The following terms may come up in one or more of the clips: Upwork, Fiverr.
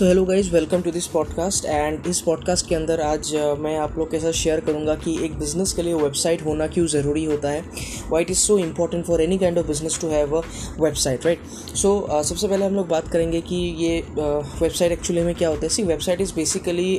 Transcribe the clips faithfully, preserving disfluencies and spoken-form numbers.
So hello guys, welcome to this podcast. And इस podcast के अंदर आज मैं आप लोग के साथ शेयर करूंगा कि एक बिज़नेस के लिए वेबसाइट होना क्यों ज़रूरी होता है, why it is so important for any kind of business to have a website, right. So सबसे पहले हम लोग बात करेंगे कि ये वेबसाइट uh, एक्चुअली में क्या होता है। See website is basically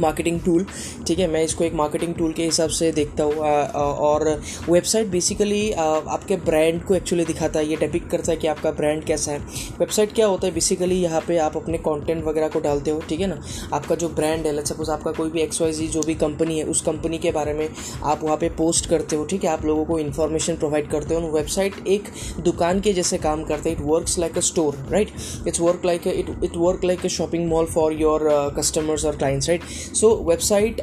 marketing tool, ठीक है। मैं इसको एक मार्केटिंग टूल के हिसाब से देखता हूँ, और वेबसाइट बेसिकली आपके ब्रांड को एक्चुअली दिखाता है, ये डिपिक्ट करता है कि आपका ब्रांड कैसा है। वेबसाइट क्या होता है बेसिकली, यहाँ पे आप अपने कंटेंट वगैरह को डालते हो, ठीक है ना। आपका जो ब्रांड है, लेट्स सपोज आपका कोई भी एक्स वाई जी जो भी कंपनी है, उस कंपनी के बारे में आप वहाँ पर पोस्ट करते हो, ठीक है। आप लोगों को इन्फॉर्मेशन प्रोवाइड करते हो। वेबसाइट एक दुकान के जैसे काम करते हैं। It works like a store, right. It's work like it it work like a shopping mall for your customers और clients, right. So so, website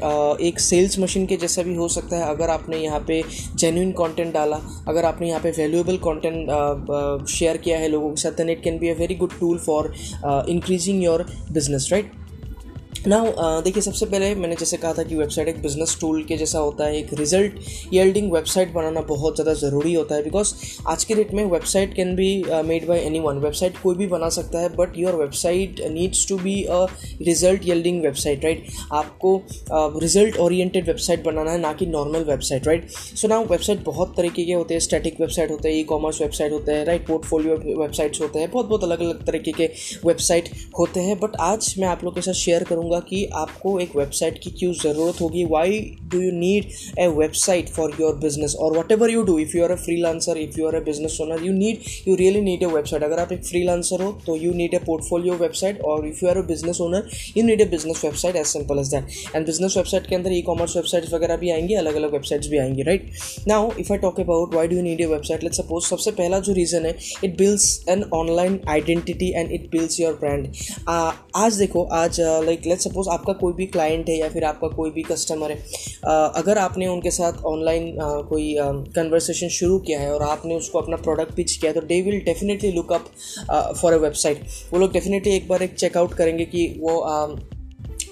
एक सेल्स मशीन के जैसा भी हो सकता है, अगर आपने यहाँ पे जेन्युइन कंटेंट डाला, अगर आपने यहाँ पे वैल्यूएबल कंटेंट शेयर किया है लोगों के साथ, then it can be a very good tool for increasing your business, right. Now uh, देखिए, सबसे पहले मैंने जैसे कहा था कि वेबसाइट एक बिज़नेस टूल के जैसा होता है। एक रिजल्ट यील्डिंग वेबसाइट बनाना बहुत ज़्यादा ज़रूरी होता है, बिकॉज आज के डेट में website can be made by anyone. Website कोई भी बना सकता है, but your website needs to be a result yielding website, right. आपको रिजल्ट ओरिएंटेड वेबसाइट बनाना है, ना कि normal website, right. So now website बहुत तरीके के होते हैं। स्टैटिक वेबसाइट होते हैं, ई कॉमर्स वेबसाइट होते हैं, राइट। पोर्टफोलियो वेबसाइट्स होते हैं, बहुत बहुत अलग अलग तरीके के वेबसाइट होते हैं। बट आज मैं आप लोग के साथ शेयर करूँगा कि आपको एक वेबसाइट की क्यों ज़रूरत होगी, why do you need a website for your business, और whatever you do. If you are a freelancer, if you are a business owner, you need you really need a website. अगर आप एक freelancer हो तो you need a portfolio website, और if you are a business owner you need a business website, as simple as that. And business website के अंदर e commerce websites वगैरह भी आएंगी, अलग अलग वेबसाइट्स भी आएंगी, right. Now if I talk about why do you need a website, let's suppose सबसे पहला जो रीज़न है, it builds an online identity and it builds your brand. आज देखो, आज लाइक लेट्स सपोज आपका कोई भी क्लाइंट है या फिर आपका कोई भी कस्टमर है, अगर आपने उनके साथ ऑनलाइन कोई कन्वर्सेशन शुरू किया है और आपने उसको अपना प्रोडक्ट पिच किया, तो they will definitely look up for a website. वो लोग डेफिनेटली एक बार एक चेकआउट करेंगे कि वो uh,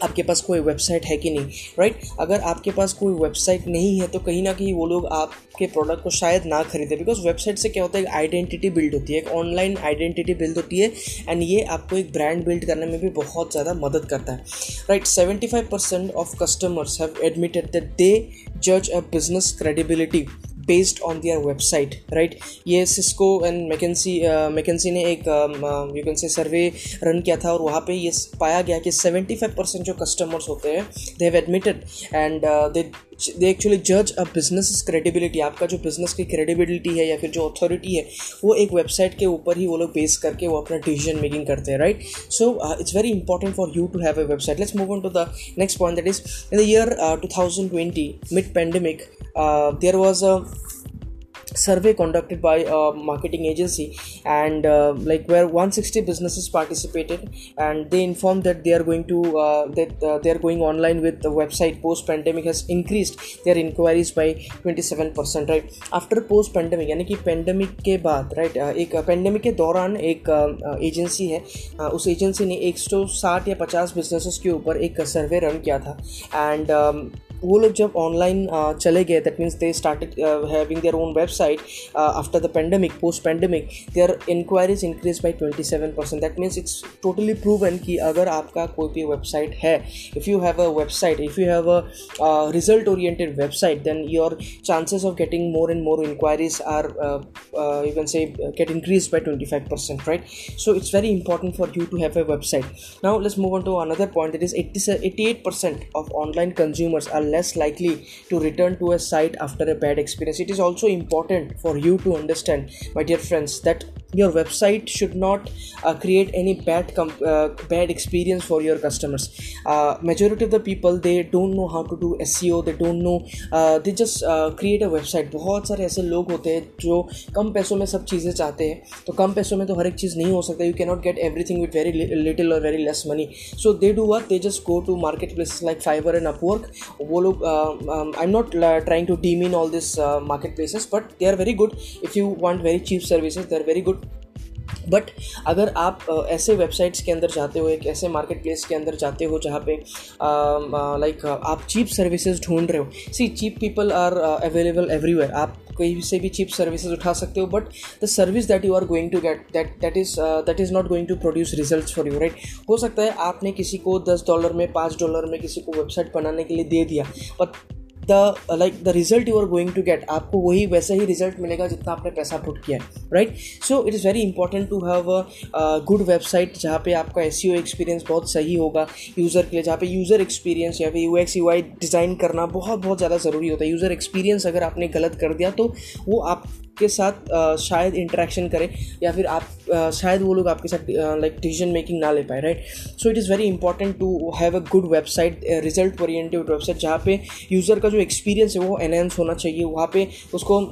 आपके पास कोई वेबसाइट है कि नहीं, राइट। अगर आपके पास कोई वेबसाइट नहीं है तो कहीं ना कहीं वो लोग आपके प्रोडक्ट को शायद ना खरीदें, बिकॉज वेबसाइट से क्या होता है, एक आइडेंटिटी बिल्ड होती है, एक ऑनलाइन आइडेंटिटी बिल्ड होती है, एंड ये आपको एक ब्रांड बिल्ड करने में भी बहुत ज़्यादा मदद करता है, right. Seventy five percent of customers have admitted that they जज a business credibility based on their website, right। ये Cisco and McKinsey uh, McKinsey ने एक uh, you can say survey run किया था, और वहाँ पे ये पाया गया कि seventy-five percent जो customers होते हैं they have admitted and uh, they they actually judge a business's credibility। आपका जो बिजनेस की credibility है या फिर जो authority है, वो एक वेबसाइट के ऊपर ही वो लोग बेस करके वो अपना decision making करते हैं, right। So uh, it's very important for you to have a website। Let's move on to the next point, that is in the year uh, twenty twenty mid pandemic uh, there was a survey conducted by a marketing agency, and uh, like where one hundred sixty businesses participated, and they informed that they are going to uh, that uh, they are going online with the website post pandemic has increased their inquiries by twenty-seven percent, right। after post pandemic यानी कि pandemic के बाद, right, एक pandemic के दौरान एक agency है, उस एजेंसी ने एक सौ साठ या पचास businesses के ऊपर एक सर्वे रन किया था, and um, वो लोग जब ऑनलाइन चले गए, that means they started having their own website after the pandemic, post pandemic their inquiries increase by twenty seven percent. That means it's totally proven कि अगर आपका कोई भी वेबसाइट है, if you have a website, if you have a result oriented website, then your chances of getting more and more inquiries are you can say get increase by twenty five percent, right. So it's very important for you to have a website. Now let's move on to another point, that is eighty-eight percent of online consumers are less likely to return to a site after a bad experience. It is also important for you to understand, my dear friends, that your website should not uh, create any bad comp- uh, bad experience for your customers. Uh, majority of the people, they don't know how to do S E O, they don't know, uh, they just uh, create a website। बहुत सारे ऐसे लोग होते हैं जो कम पैसों में सब चीज़ें चाहते हैं, तो कम पैसों में तो हर एक चीज़ नहीं हो सकता। You cannot get everything with very little or very less money, so they do what, they just go to marketplaces like Fiverr and Upwork। वो लोग uh, um, I'm not uh, trying to demean all these uh, marketplaces, but they are very good if you want very cheap services, they are very good but अगर आप ऐसे websites के अंदर जाते हो, एक ऐसे मार्केट प्लेस के अंदर जाते हो जहाँ पे लाइक आप चीप सर्विसेज ढूंढ रहे हो, see cheap people are available everywhere, आप कहीं से भी चीप सर्विसेज उठा सकते हो, but the service that you are going to get that that is that is not going to produce results for you, right. हो सकता है आपने किसी को दस डॉलर में पाँच डॉलर में किसी को वेबसाइट बनाने के लिए दे दिया, but the like the result you are going to get, आपको वही वैसा ही रिजल्ट मिलेगा जितना आपने पैसा पुट किया है, right. So it is very important to have a good website जहाँ पे आपका एसईओ एक्सपीरियंस बहुत सही होगा यूज़र के लिए, जहाँ पे यूज़र एक्सपीरियंस या फिर यूएक्स यूआई डिज़ाइन करना बहुत बहुत ज़्यादा ज़रूरी होता है। यूज़र एक्सपीरियंस अगर आपने गलत कर दिया तो वो आप के साथ आ, शायद इंटरेक्शन करें या फिर आप आ, शायद वो लोग आपके साथ लाइक डिसीजन मेकिंग ना ले पाए, right. So it is very important to have a good website, result oriented website जहाँ पे यूज़र का जो एक्सपीरियंस है वो एनहेंस होना चाहिए। वहाँ पे उसको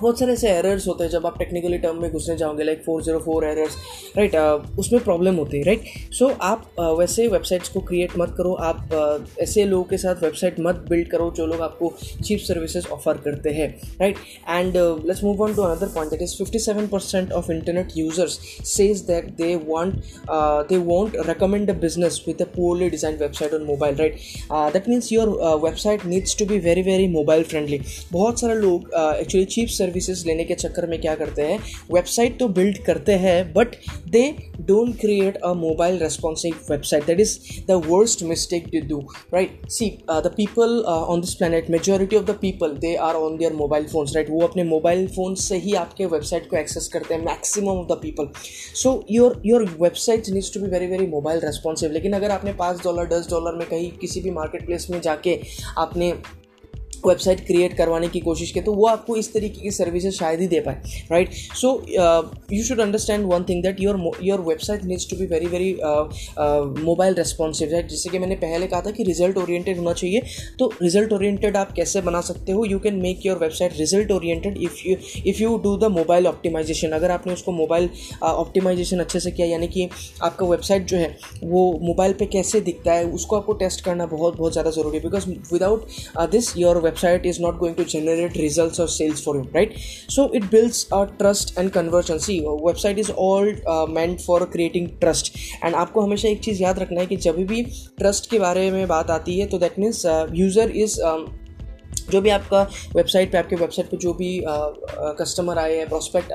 बहुत सारे ऐसे एरर्स होते हैं जब आप टेक्निकली टर्म में घुसने जाओगे, like four zero four errors, right, उसमें प्रॉब्लम होती है, राइट। सो आप uh, वैसे वेबसाइट्स को क्रिएट मत करो, आप uh, ऐसे लोगों के साथ वेबसाइट मत बिल्ड करो जो लोग आपको चीप सर्विसेज ऑफर करते हैं, right. And let's move on to another point, that is fifty seven percent of internet users says that they want they won't recommend a business with a poorly design website on mobile, right. That means your website needs to be very very mobile friendly. बहुत सारे लोग actually cheap services लेने के चक्कर में क्या करते हैं, वेबसाइट तो बिल्ड करते हैं but they don't create a mobile responsive website. That is the worst mistake to do, right. See the people on this planet, majority of the people they are on their mobile phones, right. वो अपने mobile phone से ही आपके website को access करते हैं maximum of the people. So your your website needs to be very very mobile responsive. लेकिन अगर आपने पाँच डॉलर दस डॉलर में कहीं किसी भी मार्केट प्लेस में जाके आपने वेबसाइट क्रिएट करवाने की कोशिश की तो वो आपको इस तरीके की सर्विसेज शायद ही दे पाए, right. So you should understand one thing that your your website needs to be very very mobile responsive, right. जैसे कि मैंने पहले कहा था कि रिजल्ट ओरिएंटेड होना चाहिए, तो रिजल्ट ओरिएंटेड आप कैसे बना सकते हो, you can make your website result oriented if you if you do the mobile optimisation. अगर आपने उसको मोबाइल ऑप्टिमाइजेशन uh, अच्छे से किया, यानी कि आपका वेबसाइट जो है वो मोबाइल पे कैसे दिखता है उसको आपको टेस्ट करना बहुत बहुत ज़्यादा ज़रूरी है, because without this your website is not going to generate results or sales for you, right? So it builds a trust and conversion. See, website is all uh, meant for creating trust. And आपको हमेशा एक चीज़ याद रखना है कि जब भी trust के बारे में बात आती है तो that means uh, user is um, जो भी आपका वेबसाइट पे आपके वेबसाइट पे जो भी कस्टमर आए हैं, प्रोस्पेक्ट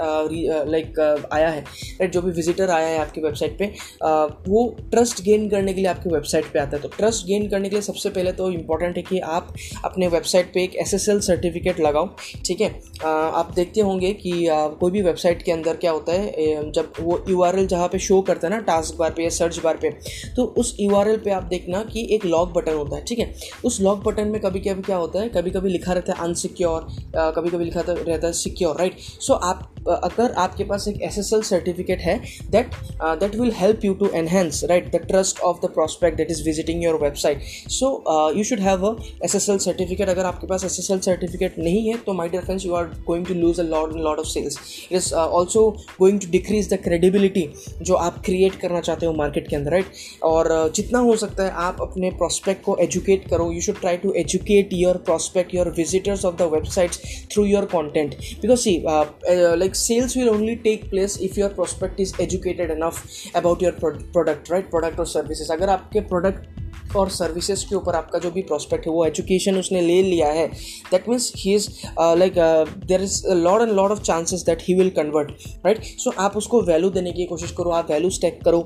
लाइक आया है, राइट, जो भी विजिटर आया है आपकी वेबसाइट पे आ, वो ट्रस्ट गेन करने के लिए आपकी वेबसाइट पे आता है। तो ट्रस्ट गेन करने के लिए सबसे पहले तो इम्पॉर्टेंट है कि आप अपने वेबसाइट पे एक एसएसएल सर्टिफिकेट लगाओ, ठीक है। आप देखते होंगे कि आ, कोई भी वेबसाइट के अंदर क्या होता है, जब वो यूआरएल जहाँ पे शो करता है ना टास्क बार पे या सर्च बार पे, तो उस यूआरएल पे आप देखना कि एक लॉक बटन होता है, ठीक है। उस लॉक बटन में कभी कभी क्या होता है, कभी कभी लिखा रहता है अनसिक्योर, कभी कभी लिखा रहता है सिक्योर, राइट। सो आप अगर आपके पास एक एसएसएल सर्टिफिकेट है that that will help you to enhance, right, the trust of the prospect that is visiting your website. So you should have a SSL certificate. अगर आपके पास एसएसएल सर्टिफिकेट नहीं है तो my dear friends you are going to lose a lot lot of sales. It is also going to decrease the credibility जो आप create करना चाहते हो मार्केट के अंदर, राइट। और uh, जितना हो सकता है आप अपने प्रोस्पेक्ट को एजुकेट करो। You should try to educate your prospect, your visitors of the websites through your content, because see uh, uh, like sales will only take place if your prospect is educated enough about your pro- product, right, product or services। agar aapke product और services के ऊपर आपका जो भी prospect है वो education उसने ले लिया है that means he is like there is lot and lot of chances that he will convert, right. So आप उसको वैल्यू देने की कोशिश करो, आप वैल्यू स्टैक करो,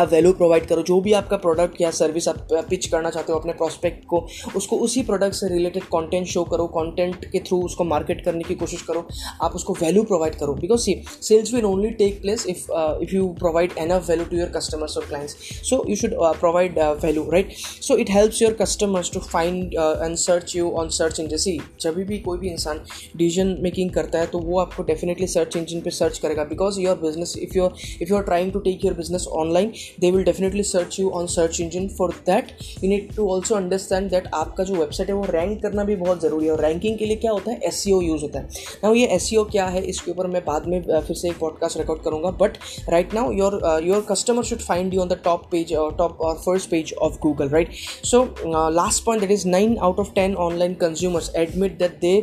आप वैल्यू प्रोवाइड करो। जो भी आपका प्रोडक्ट या सर्विस आप पिच करना चाहते हो अपने प्रोस्पेक्ट को, उसको उसी प्रोडक्ट से रिलेटेड कंटेंट शो करो, कंटेंट के थ्रू उसको मार्केट करने की कोशिश करो, आप उसको वैल्यू प्रोवाइड करो। Because see sales will only take place if if you provide enough value to your customers और clients. So you should provide value, right. So it helps your customers to find and search you on search engine. See जब भी कोई भी इंसान decision making करता है तो वो आपको डेफिनेटली सर्च इंजन पर सर्च करेगा, because your business if your if you are trying to take your business online they will definitely search you on search engine. For that you need to also understand that आपका जो website है वो rank करना भी बहुत ज़रूरी है, और ranking के लिए क्या होता है S E O use होता है. Now ये S E O क्या है इसके ऊपर मैं बाद में फिर से एक podcast record करूँगा, but right now your uh, your customer should find you on the top page or top or first page of Google, right? So uh, last point, that is nine out of ten online consumers admit that they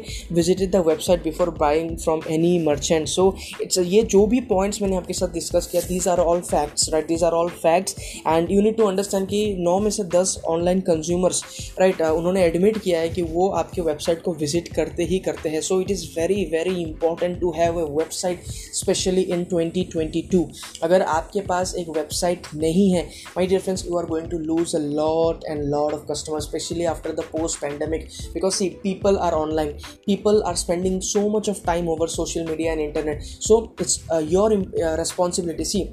visited the website before buying from any merchant. So it's ये जो भी points मैंने आपके साथ discuss किया, these are all facts, right? These are all facts and you need to understand कि नौ में से दस ऑनलाइन कंज्यूमर्स राइट उन्होंने एडमिट किया है कि वो आपके वेबसाइट को विजिट करते ही करते हैं. So it is very very important to have a website specially in twenty twenty two. अगर आपके पास एक वेबसाइट नहीं है my dear friends, you are going to lose a lot and lot of customers specially after the post pandemic, because see people are online, people are spending so much of time over social media and internet. So it's your responsibility. See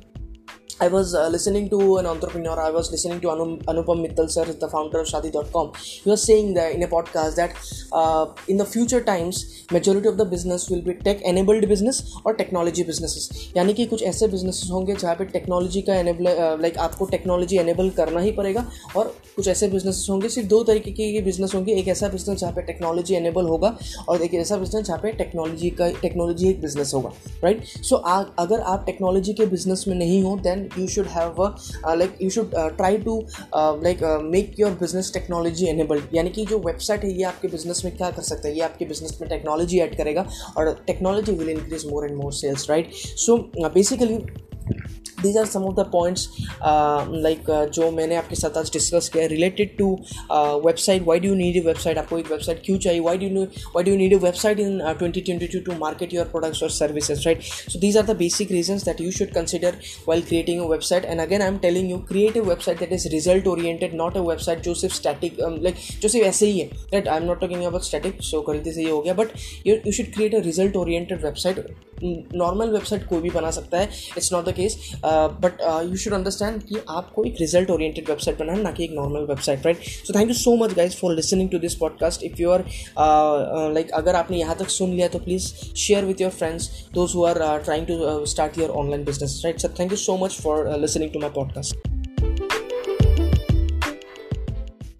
I was uh, listening to an entrepreneur, I was listening to Anum, Anupam Mittal sir, the founder of Shaadi dot com. He was saying that in a podcast that uh, in the future times, majority of the business will be tech-enabled business or technology businesses. यानी कि कुछ ऐसे businesses होंगे जहाँ पे technology का enable, uh, like आपको technology enable करना ही पड़ेगा, और कुछ ऐसे businesses होंगे, सिर्फ दो तरीके के business होंगे, एक ऐसा business जहाँ पे technology enable होगा और एक ऐसा business जहाँ पे technology का technology एक business होगा, right? So आ, अगर आप technology के business में नहीं हो, then you should have a, uh, like you should uh, try to uh, like uh, make your business technology enabled. यानी कि जो वेबसाइट है ये आपके बिजनेस में क्या कर सकता है, ये आपके बिजनेस में टेक्नोलॉजी ऐड करेगा और technology will increase more and more sales, right? So basically these are some of the points uh, like uh, जो मैंने आपके साथ आज डिस्कस किया related to uh, website. Why do you need a website? आपको एक वेबसाइट क्यों चाहिए? why do you need, why do you need a website in uh, twenty twenty-two to market your products or services, right? So these are the basic reasons that you should consider while creating a website. And again I am telling you, create a website that is result oriented, not a website जो सिर्फ static um, like जो सिर्फ ऐसे ही है, right? I am not talking about static, so गलती से ये हो गया, but you, you should create a result oriented website. Normal website कोई भी बना सकता है, it's not the case, but you should understand कि आपको एक रिजल्ट ओरिएंटेड वेबसाइट बनाना, ना कि एक normal website, right? So thank you so much guys for listening to this podcast. If you are like अगर आपने यहाँ तक सुन लिया तो please share with your friends, those who are trying to start your online business, right? So thank you so much for listening to my podcast.